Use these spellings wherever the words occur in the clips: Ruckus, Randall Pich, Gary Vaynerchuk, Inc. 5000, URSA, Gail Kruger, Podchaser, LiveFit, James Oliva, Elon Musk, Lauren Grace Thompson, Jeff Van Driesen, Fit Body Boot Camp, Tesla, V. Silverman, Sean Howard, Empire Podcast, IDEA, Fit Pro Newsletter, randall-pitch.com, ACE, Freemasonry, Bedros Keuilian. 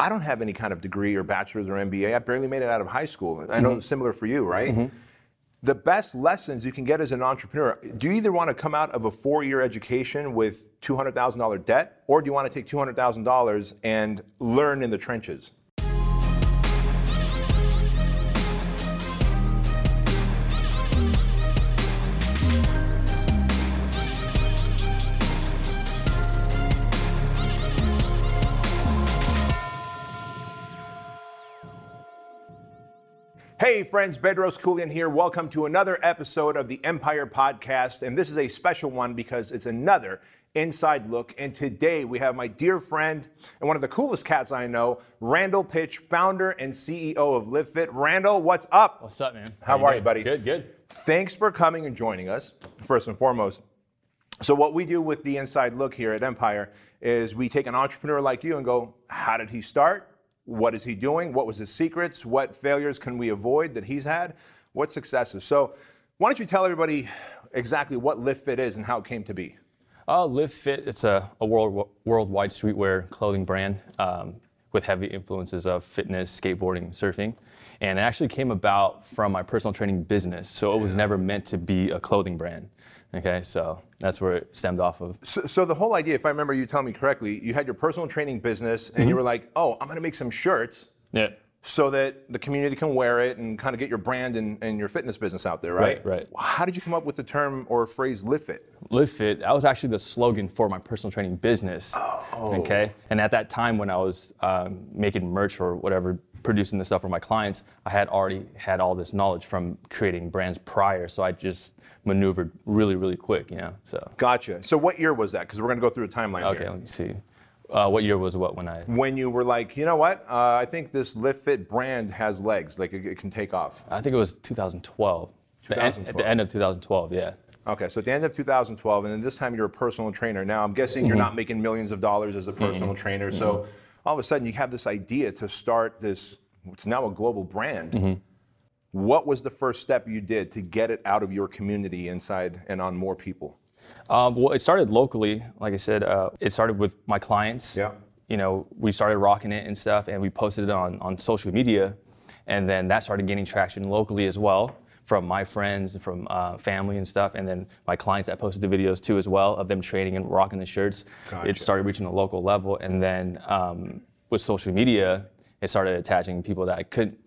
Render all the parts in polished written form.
I don't have any kind of degree or bachelor's or MBA. I barely made it out of high school. I know it's similar for you, right? Mm-hmm. The best lessons you can get as an entrepreneur, do you either want to come out of a 4-year education with $200,000 debt, or do you want to take $200,000 and learn in the trenches? Hey friends, Bedros Keuilian here. Welcome to another episode of the Empire Podcast. And this is a special one because it's another inside look. And today we have my dear friend and one of the coolest cats I know, Randall Pich, founder and CEO of LiveFit. Randall, what's up? What's up, man? How are you, buddy? Good, good. Thanks for coming and joining us, first and foremost. So what we do with the inside look here at Empire is we take an entrepreneur like you and go, how did he start? What is he doing? What was his secrets? What failures can we avoid that he's had? What successes? So why don't you tell everybody exactly what LiveFit is and how it came to be? LiveFit, it's a worldwide streetwear clothing brand with heavy influences of fitness, skateboarding, surfing. And it actually came about from my personal training business. So it was never meant to be a clothing brand. Okay, so that's where it stemmed off of. So the whole idea, if I remember you telling me correctly, you had your personal training business and you were like, oh, I'm going to make some shirts so that the community can wear it and kind of get your brand and your fitness business out there, right? Right. How did you come up with the term or phrase LiveFit? LiveFit, that was actually the slogan for my personal training business. Oh. Okay, and at that time when I was making merch or whatever, producing the stuff for my clients, I had already had all this knowledge from creating brands prior, so I just maneuvered really, really quick, you know, so. Gotcha. So what year was that? Because we're going to go through a timeline here. Okay, let me see. What year was what when you were like, you know what, I think this LiveFit brand has legs, like it can take off. I think it was 2012. At the end of 2012, yeah. Okay, so at the end of 2012, and then this time you're a personal trainer. Now I'm guessing you're not making millions of dollars as a personal trainer, so all of a sudden you have this idea to start this, it's now a global brand. What was the first step you did to get it out of your community inside and on more people? Well, it started locally. Like I said, it started with my clients. Yeah. You know, we started rocking it and stuff, and we posted it on social media. And then that started gaining traction locally as well from my friends and from family and stuff. And then my clients, I posted the videos too as well of them training and rocking the shirts. Gotcha. It started reaching a local level. And then with social media, it started attaching people that I couldn't,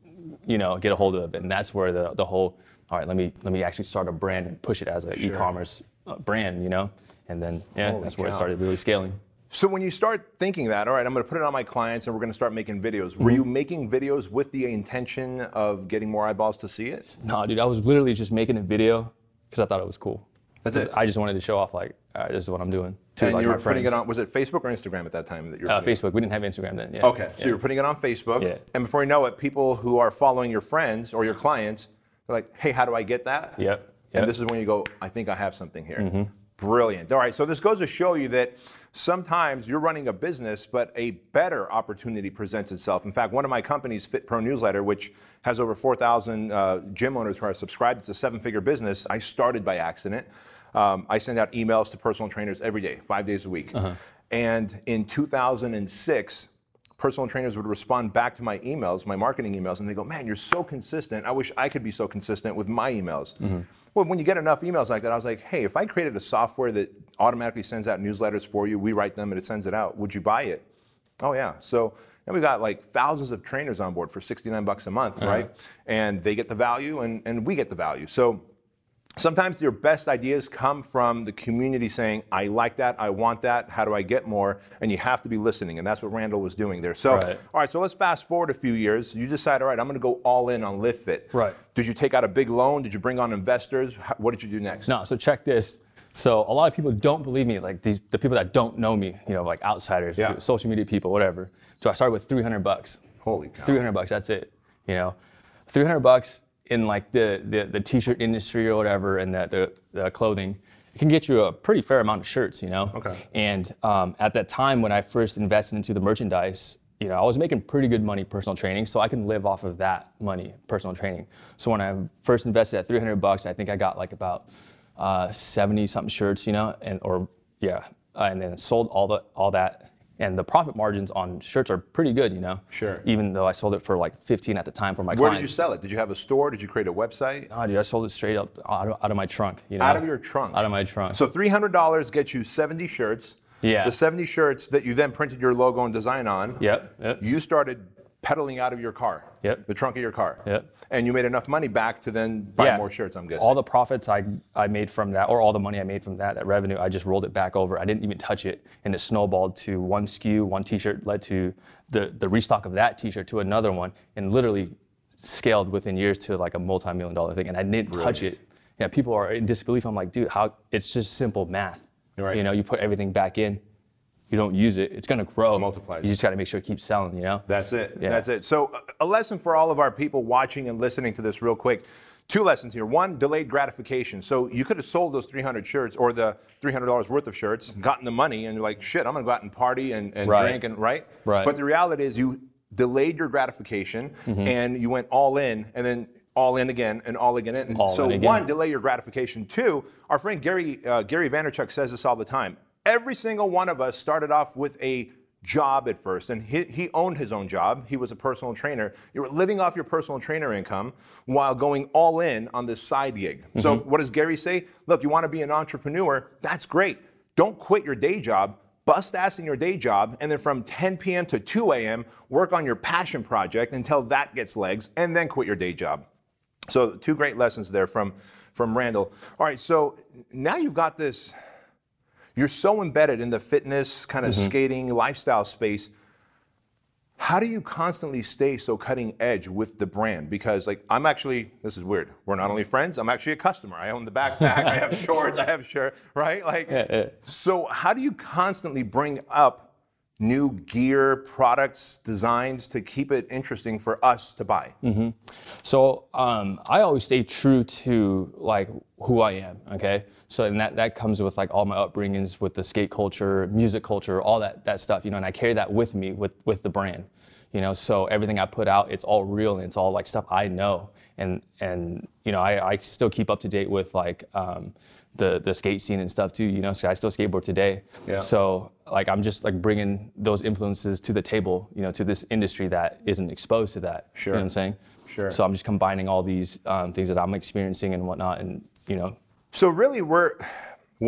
you know, get a hold of. And that's where the whole, all right, let me actually start a brand and push it as an e-commerce brand, you know? And then, that's where it started really scaling. So when you start thinking that, all right, I'm going to put it on my clients and we're going to start making videos, were you making videos with the intention of getting more eyeballs to see it? No, dude, I was literally just making a video because I thought it was cool. That's it. I just wanted to show off, like, all right, this is what I'm doing. And like you were putting it on, was it Facebook or Instagram at that time? That you were Facebook. We didn't have Instagram then. Yeah. Okay, so you were putting it on Facebook. Yeah. And before you know it, people who are following your friends or your clients, they're like, hey, how do I get that? Yep. And this is when you go, I think I have something here. Brilliant. All right, so this goes to show you that sometimes you're running a business, but a better opportunity presents itself. In fact, one of my companies, Fit Pro Newsletter, which has over 4,000 gym owners who are subscribed, it's a 7-figure business. I started by accident. I send out emails to personal trainers every day, 5 days a week. And in 2006, personal trainers would respond back to my emails, my marketing emails, and they go, man, you're so consistent. I wish I could be so consistent with my emails. Well, when you get enough emails like that, I was like, hey, if I created a software that automatically sends out newsletters for you, we write them and it sends it out, would you buy it? Oh yeah. So then we got like thousands of trainers on board for $69 a month, right? And they get the value and we get the value. So sometimes your best ideas come from the community saying, I like that, I want that, how do I get more? And you have to be listening, and that's what Randall was doing there. So, all right, so let's fast forward a few years. You decide, all right, I'm gonna go all in on LiveFit. Right. Did you take out a big loan? Did you bring on investors? What did you do next? No, so check this. So a lot of people don't believe me, like the people that don't know me, you know, like outsiders, social media people, whatever. So I started with $300. Holy cow. $300, that's it, you know. $300. In like the t-shirt industry or whatever, and the clothing, it can get you a pretty fair amount of shirts, you know? Okay. And at that time when I first invested into the merchandise, you know, I was making pretty good money personal training, so I can live off of that money, personal training. So when I first invested at $300, I think I got like about 70 something shirts, you know, and then sold all that and the profit margins on shirts are pretty good, you know. Sure. Even though I sold it for like 15 at the time for my clients. Where did you sell it? Did you have a store? Did you create a website? Oh, dude, I sold it straight up out of my trunk, you know. Out of your trunk? Out of my trunk. So $300 gets you 70 shirts. Yeah. The 70 shirts that you then printed your logo and design on. Yep. You started peddling out of your car. Yep. The trunk of your car. Yep. And you made enough money back to then buy more shirts, I'm guessing. All the profits I made from that, or all the money I made from that revenue, I just rolled it back over. I didn't even touch it, and it snowballed to one SKU, one T-shirt led to the restock of that T-shirt to another one, and literally scaled within years to like a multi-million-dollar thing. And I didn't touch it. Yeah, people are in disbelief. I'm like, dude, how? It's just simple math. Right. You know, you put everything back in. You don't use it, it's gonna grow. It multiplies. You just gotta make sure it keeps selling, you know? That's it, That's it. So a lesson for all of our people watching and listening to this real quick. Two lessons here. One, delayed gratification. So you could have sold those 300 shirts or the $300 worth of shirts, gotten the money, and you're like, shit, I'm gonna go out and party and drink, and right? But the reality is you delayed your gratification and you went all in, and then all in again, and all again. And all so in again. One, delay your gratification. Two, our friend Gary Vaynerchuk says this all the time. Every single one of us started off with a job at first, and he owned his own job. He was a personal trainer. You were living off your personal trainer income while going all in on this side gig. So what does Gary say? Look, you want to be an entrepreneur? That's great. Don't quit your day job. Bust ass in your day job, and then from 10 p.m. to 2 a.m., work on your passion project until that gets legs, and then quit your day job. So two great lessons there from Randall. All right, so now you've got this... You're so embedded in the fitness, kind of skating, lifestyle space. How do you constantly stay so cutting edge with the brand? Because like I'm actually, this is weird, we're not only friends, I'm actually a customer. I own the backpack, I have shorts, I have shirt, right? Like, so how do you constantly bring up new gear, products, designs to keep it interesting for us to buy? So I always stay true to like who I am, okay? So and that comes with like all my upbringings with the skate culture, music culture, all that stuff, you know, and I carry that with me with the brand, you know? So everything I put out, it's all real and it's all like stuff I know. And you know, I still keep up to date with like the skate scene and stuff too, you know, so I still skateboard today. Yeah. So like, I'm just like bringing those influences to the table, you know, to this industry that isn't exposed to that. Sure. You know what I'm saying? Sure. So I'm just combining all these things that I'm experiencing and whatnot, and you know. So really what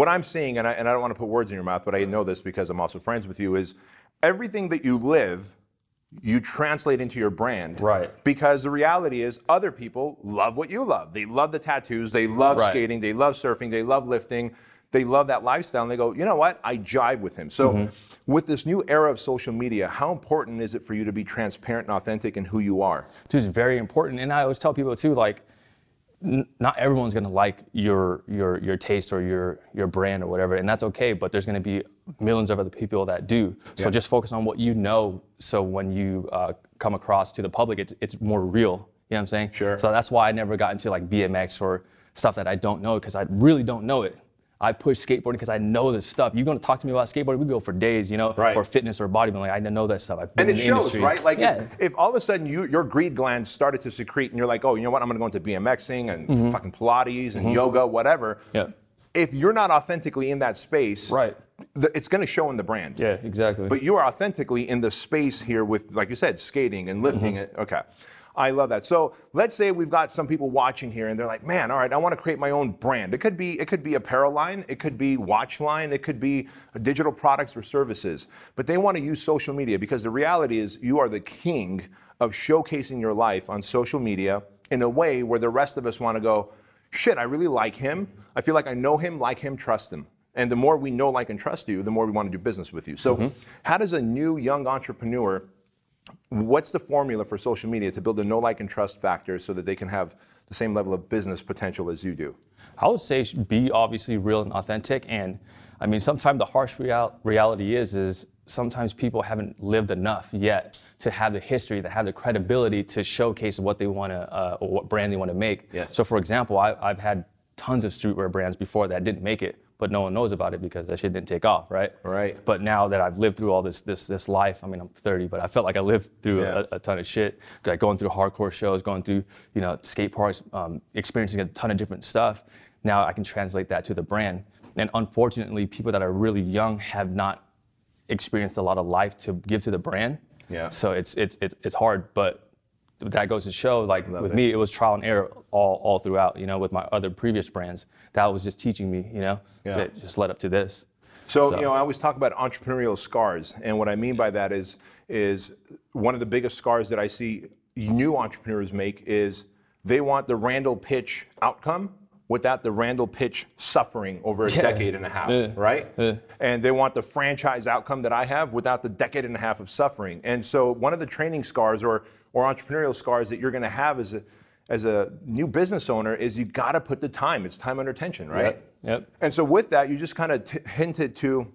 I'm seeing, and I don't want to put words in your mouth, but I know this because I'm also friends with you, is everything that you live, you translate into your brand. Right. Because the reality is other people love what you love. They love the tattoos, they love skating, they love surfing, they love lifting, they love that lifestyle, and they go, you know what, I jive with him. So with this new era of social media, how important is it for you to be transparent and authentic in who you are? Dude, it's very important. And I always tell people too, like, not everyone's gonna like your taste or your brand or whatever, and that's okay, but there's gonna be millions of other people that do. So just focus on what you know, so when you come across to the public, it's more real, you know what I'm saying? Sure. So that's why I never got into like BMX or stuff that I don't know, because I really don't know it. I push skateboarding because I know this stuff. You're gonna talk to me about skateboarding, we go for days, you know, or fitness or bodybuilding. I know that stuff. I've been in the industry. And it shows, right? Like if all of a sudden your greed glands started to secrete and you're like, oh, you know what, I'm gonna go into BMXing and fucking Pilates and yoga, whatever. Yeah. If you're not authentically in that space, it's gonna show in the brand. Yeah, exactly. But you are authentically in the space here with, like you said, skating and lifting. Okay. I love that. So let's say we've got some people watching here and they're like, man, all right, I want to create my own brand. It could be apparel line, it could be watch line, it could be digital products or services, but they want to use social media, because the reality is you are the king of showcasing your life on social media in a way where the rest of us want to go, shit, I really like him. I feel like I know him, like him, trust him. And the more we know, like, and trust you, the more we want to do business with you. So how does a new young entrepreneur, what's the formula for social media to build a know, like, and trust factor so that they can have the same level of business potential as you do? I would say be obviously real and authentic. And I mean, sometimes the harsh reality is sometimes people haven't lived enough yet to have the history, to have the credibility to showcase what they want to, or what brand they want to make. Yes. So for example, I've had tons of streetwear brands before that didn't make it, but no one knows about it because that shit didn't take off, right? Right. But now that I've lived through all this life, I mean, I'm 30, but I felt like I lived through a ton of shit, like going through hardcore shows, going through, you know, skate parks, experiencing a ton of different stuff. Now I can translate that to the brand. And unfortunately, people that are really young have not experienced a lot of life to give to the brand. Yeah. So it's hard, but that goes to show, like me, it was trial and error all throughout, you know, with my other previous brands. That was just teaching me, you know, that just led up to this. So, you know, I always talk about entrepreneurial scars. And what I mean by that is one of the biggest scars that I see new entrepreneurs make is they want the Randall Pich outcome without the Randall Pich suffering over a decade and a half, right? And they want the franchise outcome that I have without the decade and a half of suffering. And so one of the training scars or entrepreneurial scars that you're gonna have as a new business owner is you gotta put the time. It's time under tension, right? Yep. And so with that, you just kind of hinted to,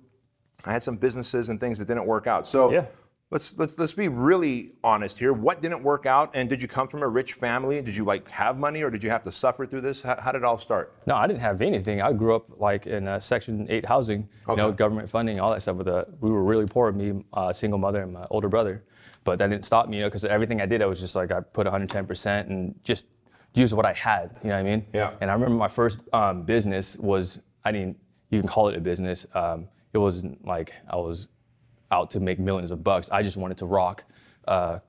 I had some businesses and things that didn't work out. So let's be really honest here. What didn't work out? And did you come from a rich family? Did you like have money, or did you have to suffer through this? How did it all start? No, I didn't have anything. I grew up like in Section 8 housing, you know, with government funding, all that stuff. We were really poor, me, single mother, and my older brother. But that didn't stop me, you know, because everything I did, I was just like, I put 110% and just use what I had, you know what I mean? Yeah. And I remember my first business was, I mean, you can call it a business. It wasn't like I was out to make millions of bucks. I just wanted to rock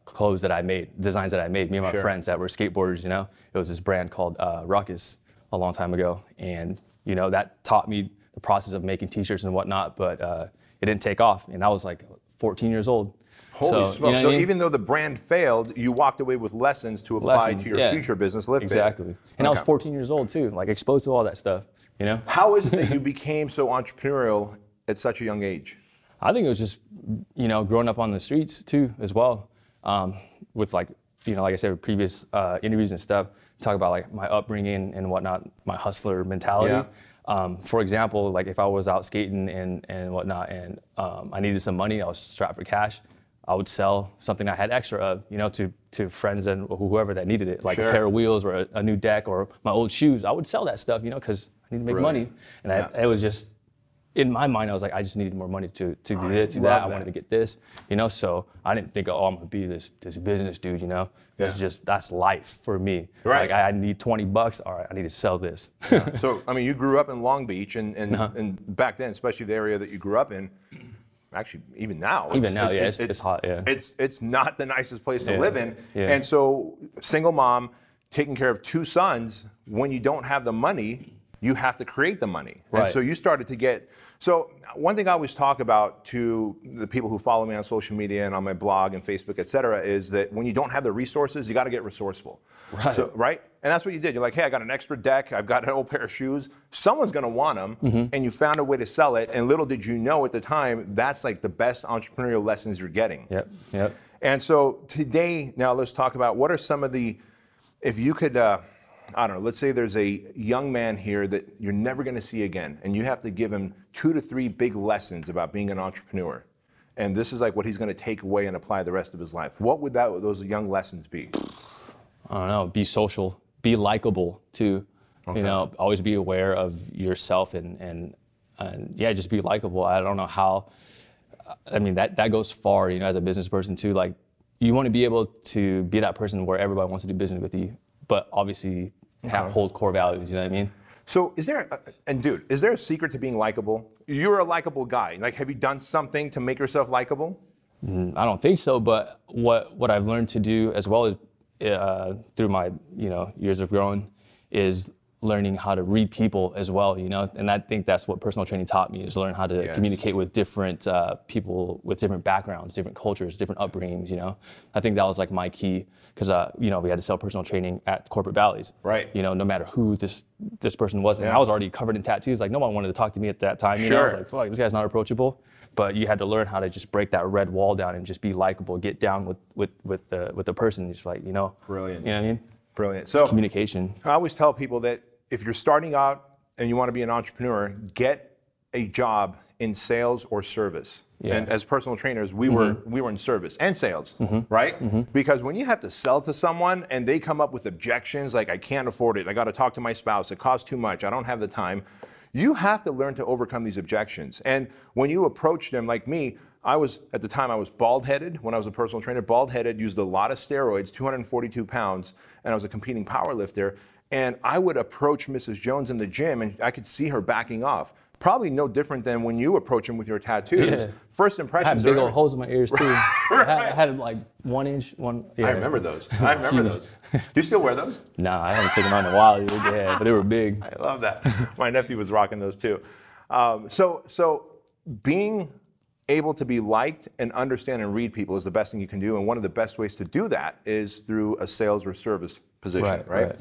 clothes that I made, designs that I made. Me and my friends that were skateboarders, you know? It was this brand called Ruckus a long time ago. And, you know, that taught me the process of making t-shirts and whatnot, but it didn't take off. And I was like 14 years old. Holy smokes. You know so I mean? Even though the brand failed, you walked away with lessons to apply to your future business, LiveFit. Exactly. And I was 14 years old too, like exposed to all that stuff, you know? How is it that you became so entrepreneurial at such a young age? I think it was just, you know, growing up on the streets too, as well. With like, you know, like I said, with previous interviews and stuff, talk about like my upbringing and whatnot, my hustler mentality. Yeah. For example, like if I was out skating and whatnot, and I needed some money, I was strapped for cash, I would sell something I had extra of, you know, to friends and whoever that needed it, like a pair of wheels or a new deck or my old shoes. I would sell that stuff, you know, because I need to make money. And it was just, in my mind, I was like, I just needed more money to do this, do that. I wanted to get this, you know, so I didn't think, oh, I'm going to be this business dude, you know. Yeah. It's just, that's life for me. Right. Like, I need $20, all right, I need to sell this. Yeah. So, I mean, you grew up in Long Beach, and back then, especially the area that you grew up in, actually, even now. It's hot, It's not the nicest place to live in. Yeah. And so, single mom, taking care of two sons, when you don't have the money, you have to create the money. Right. And so you started to get, so one thing I always talk about to the people who follow me on social media and on my blog and Facebook, et cetera, is that when you don't have the resources, you gotta get resourceful. Right. So, right? And that's what you did. You're like, hey, I got an extra deck, I've got an old pair of shoes, someone's gonna want them, and you found a way to sell it, and little did you know at the time, that's like the best entrepreneurial lessons you're getting. Yep. And so today, now let's talk about what are some of the, if you could, I don't know, let's say there's a young man here that you're never gonna see again, and you have to give him 2 to 3 big lessons about being an entrepreneur. And this is like what he's gonna take away and apply the rest of his life. What would those young lessons be? I don't know, be social, be likable too. Okay. You know, always be aware of yourself and yeah, just be likable. I don't know how, I mean, that goes far, you know, as a business person too. Like, you wanna be able to be that person where everybody wants to do business with you, but obviously hold core values, you know what I mean? So is there, is there a secret to being likable? You're a likable guy. Like, have you done something to make yourself likable? I don't think so, but what I've learned to do, as well as through my, you know, years of growing, is learning how to read people as well, you know? And I think that's what personal training taught me, is learn how to communicate with different people with different backgrounds, different cultures, different upbringings, you know? I think that was like my key, because, you know, we had to sell personal training at Corporate Valleys. Right. You know, no matter who this person was. And I was already covered in tattoos. Like, no one wanted to talk to me at that time, you know? I was like, fuck, this guy's not approachable. But you had to learn how to just break that red wall down and just be likable, get down with the person. Just like, you know? Brilliant. You know what I mean? Brilliant. So communication. I always tell people that if you're starting out and you want to be an entrepreneur, get a job in sales or service. Yeah. And as personal trainers, we were in service and sales, right? Mm-hmm. Because when you have to sell to someone and they come up with objections, like, I can't afford it, I got to talk to my spouse, it costs too much, I don't have the time. You have to learn to overcome these objections. And when you approach them, like me, at the time I was bald-headed, when I was a personal trainer, bald-headed, used a lot of steroids, 242 pounds, and I was a competing power lifter. And I would approach Mrs. Jones in the gym, and I could see her backing off. probably no different than when you approach them with your tattoos. Yeah. First impressions. I had big old holes in my ears too. Right. I had like 1 inch, one. Yeah. I remember those. I remember those. Do you still wear those? No, I haven't taken them on in a while. Yeah, but they were big. I love that. My nephew was rocking those too. So being able to be liked and understand and read people is the best thing you can do. And one of the best ways to do that is through a sales or service position, right?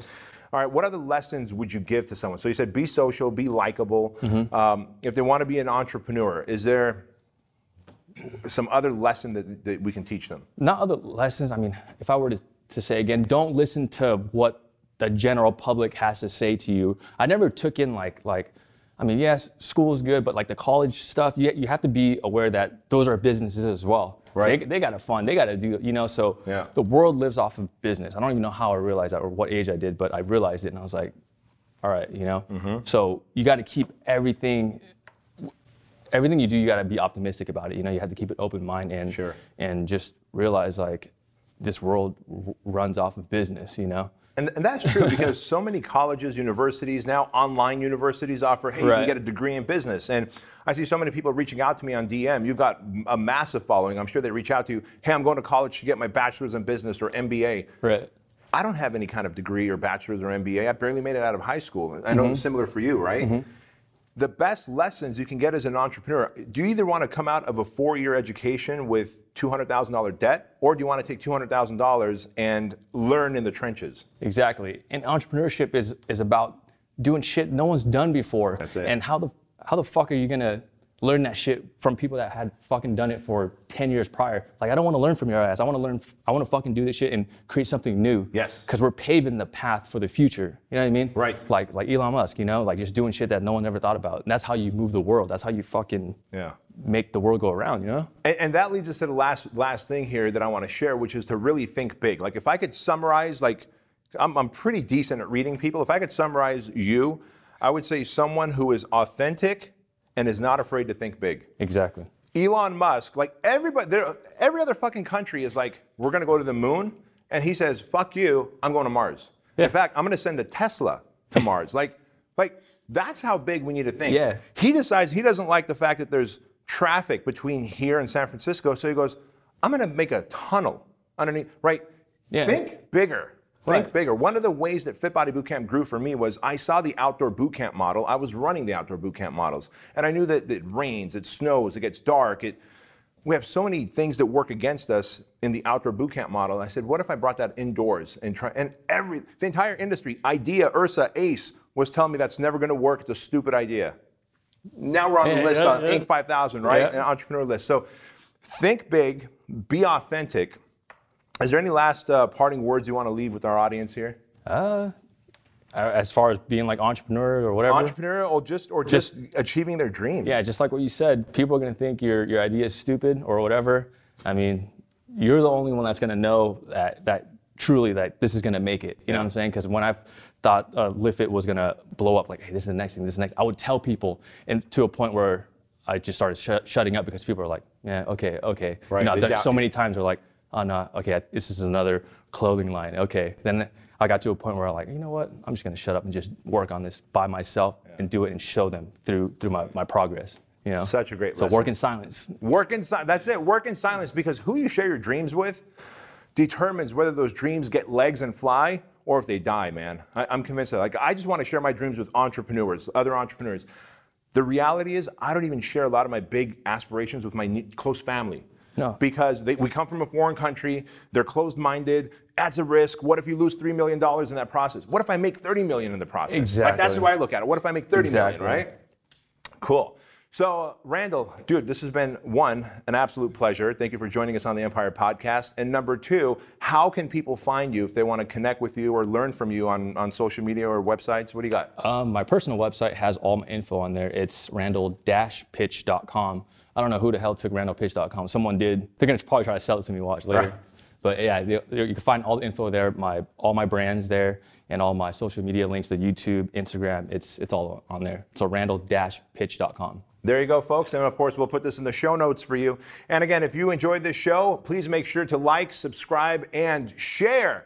All right, what other lessons would you give to someone? So you said be social, be likable. Mm-hmm. If they want to be an entrepreneur, is there some other lesson that we can teach them? Not other lessons. I mean, if I were to say again, don't listen to what the general public has to say to you. I never took in like I mean, yes, school is good, but like the college stuff, you have to be aware that those are businesses as well. Right. They got to fund, they got to do, so yeah. The world lives off of business. I don't even know how I realized that or what age I did, but I realized it and I was like, all right, Mm-hmm. So you got to keep everything you do, you got to be optimistic about it. You have to keep an open mind and sure. And just realize like this world runs off of business, And that's true because so many colleges, universities, now online universities offer, hey, you can get a degree in business. And I see so many people reaching out to me on DM. You've got a massive following. I'm sure they reach out to you, hey, I'm going to college to get my bachelor's in business or MBA. Right. I don't have any kind of degree or bachelor's or MBA. I barely made it out of high school. I know it's similar for you, right? Mm-hmm. The best lessons you can get as an entrepreneur, do you either want to come out of a 4-year education with $200,000 debt, or do you want to take $200,000 and learn in the trenches? Exactly. And entrepreneurship is about doing shit no one's done before. That's it. And how the fuck are you going to learn that shit from people that had fucking done it for 10 years prior? Like, I don't want to learn from your ass. I want to fucking do this shit and create something new. Yes. Because we're paving the path for the future. You know what I mean? Right. Like Elon Musk, like just doing shit that no one ever thought about. And that's how you move the world. That's how you fucking make the world go around, And that leads us to the last thing here that I want to share, which is to really think big. Like if I could summarize, like I'm pretty decent at reading people. If I could summarize you, I would say someone who is authentic and is not afraid to think big. Exactly. Elon Musk, like everybody, every other fucking country is like, we're gonna go to the moon, and he says, fuck you, I'm going to Mars. Yeah. In fact, I'm gonna send a Tesla to Mars. Like that's how big we need to think. Yeah. He decides he doesn't like the fact that there's traffic between here and San Francisco, so he goes, I'm gonna make a tunnel underneath, right? Yeah. Think bigger. Think bigger. One of the ways that Fit Body Boot Camp grew for me was I saw the outdoor boot camp model. I was running the outdoor boot camp models. And I knew that it rains, it snows, it gets dark. We have so many things that work against us in the outdoor boot camp model. And I said, what if I brought that indoors and the entire industry, IDEA, URSA, ACE, was telling me that's never going to work. It's a stupid idea. Now we're on the list on Inc. 5000, right? An entrepreneur list. So think big, be authentic. Is there any last parting words you want to leave with our audience here? As far as being like entrepreneur or whatever? Entrepreneur or just achieving their dreams. Yeah, just like what you said, people are going to think your idea is stupid or whatever. I mean, you're the only one that's going to know that truly that this is going to make it. You know what I'm saying? Because when I thought LiveFit was going to blow up, like, hey, this is the next thing, I would tell people, and to a point where I just started shutting up because people are like, yeah, okay. Right. I've done it so many times, they're like, oh no, okay, this is another clothing line, okay. Then I got to a point where I'm like, you know what, I'm just gonna shut up and just work on this by myself and do it and show them through my progress, Such a great lesson. So work in silence. That's it, work in silence, because who you share your dreams with determines whether those dreams get legs and fly or if they die, man. I'm convinced that, like, I just wanna share my dreams with other entrepreneurs. The reality is I don't even share a lot of my big aspirations with my close family. No. Because we come from a foreign country, they're closed-minded, that's a risk. What if you lose $3 million in that process? What if I make $30 million in the process? Exactly. Like, that's the way I look at it. What if I make $30 million, right? Cool. So, Randall, dude, this has been, one, an absolute pleasure. Thank you for joining us on the Empire Podcast. And number two, how can people find you if they want to connect with you or learn from you on social media or websites? What do you got? My personal website has all my info on there. It's randall-pitch.com. I don't know who the hell took randall-pitch.com. Someone did. They're going to probably try to sell it to me, watch later. But yeah, you can find all the info there, all my brands there, and all my social media links, the YouTube, Instagram, it's all on there. So randall-pitch.com. There you go, folks. And of course, we'll put this in the show notes for you. And again, if you enjoyed this show, please make sure to like, subscribe, and share.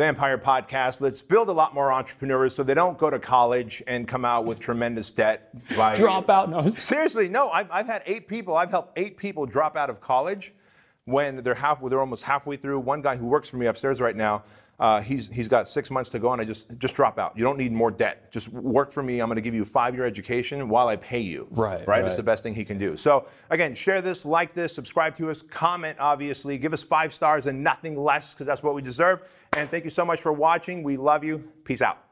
the Empire Podcast. Let's build a lot more entrepreneurs so they don't go to college and come out with tremendous debt. Drop out? No. Seriously, no. I've had 8 people. I've helped 8 people drop out of college when they're almost halfway through. One guy who works for me upstairs right now, he's got 6 months to go, and I just drop out. You don't need more debt. Just work for me. I'm going to give you a 5-year education while I pay you. Right. It's the best thing he can do. So again, share this, like this, subscribe to us, comment, obviously, give us 5 stars and nothing less because that's what we deserve. And thank you so much for watching. We love you. Peace out.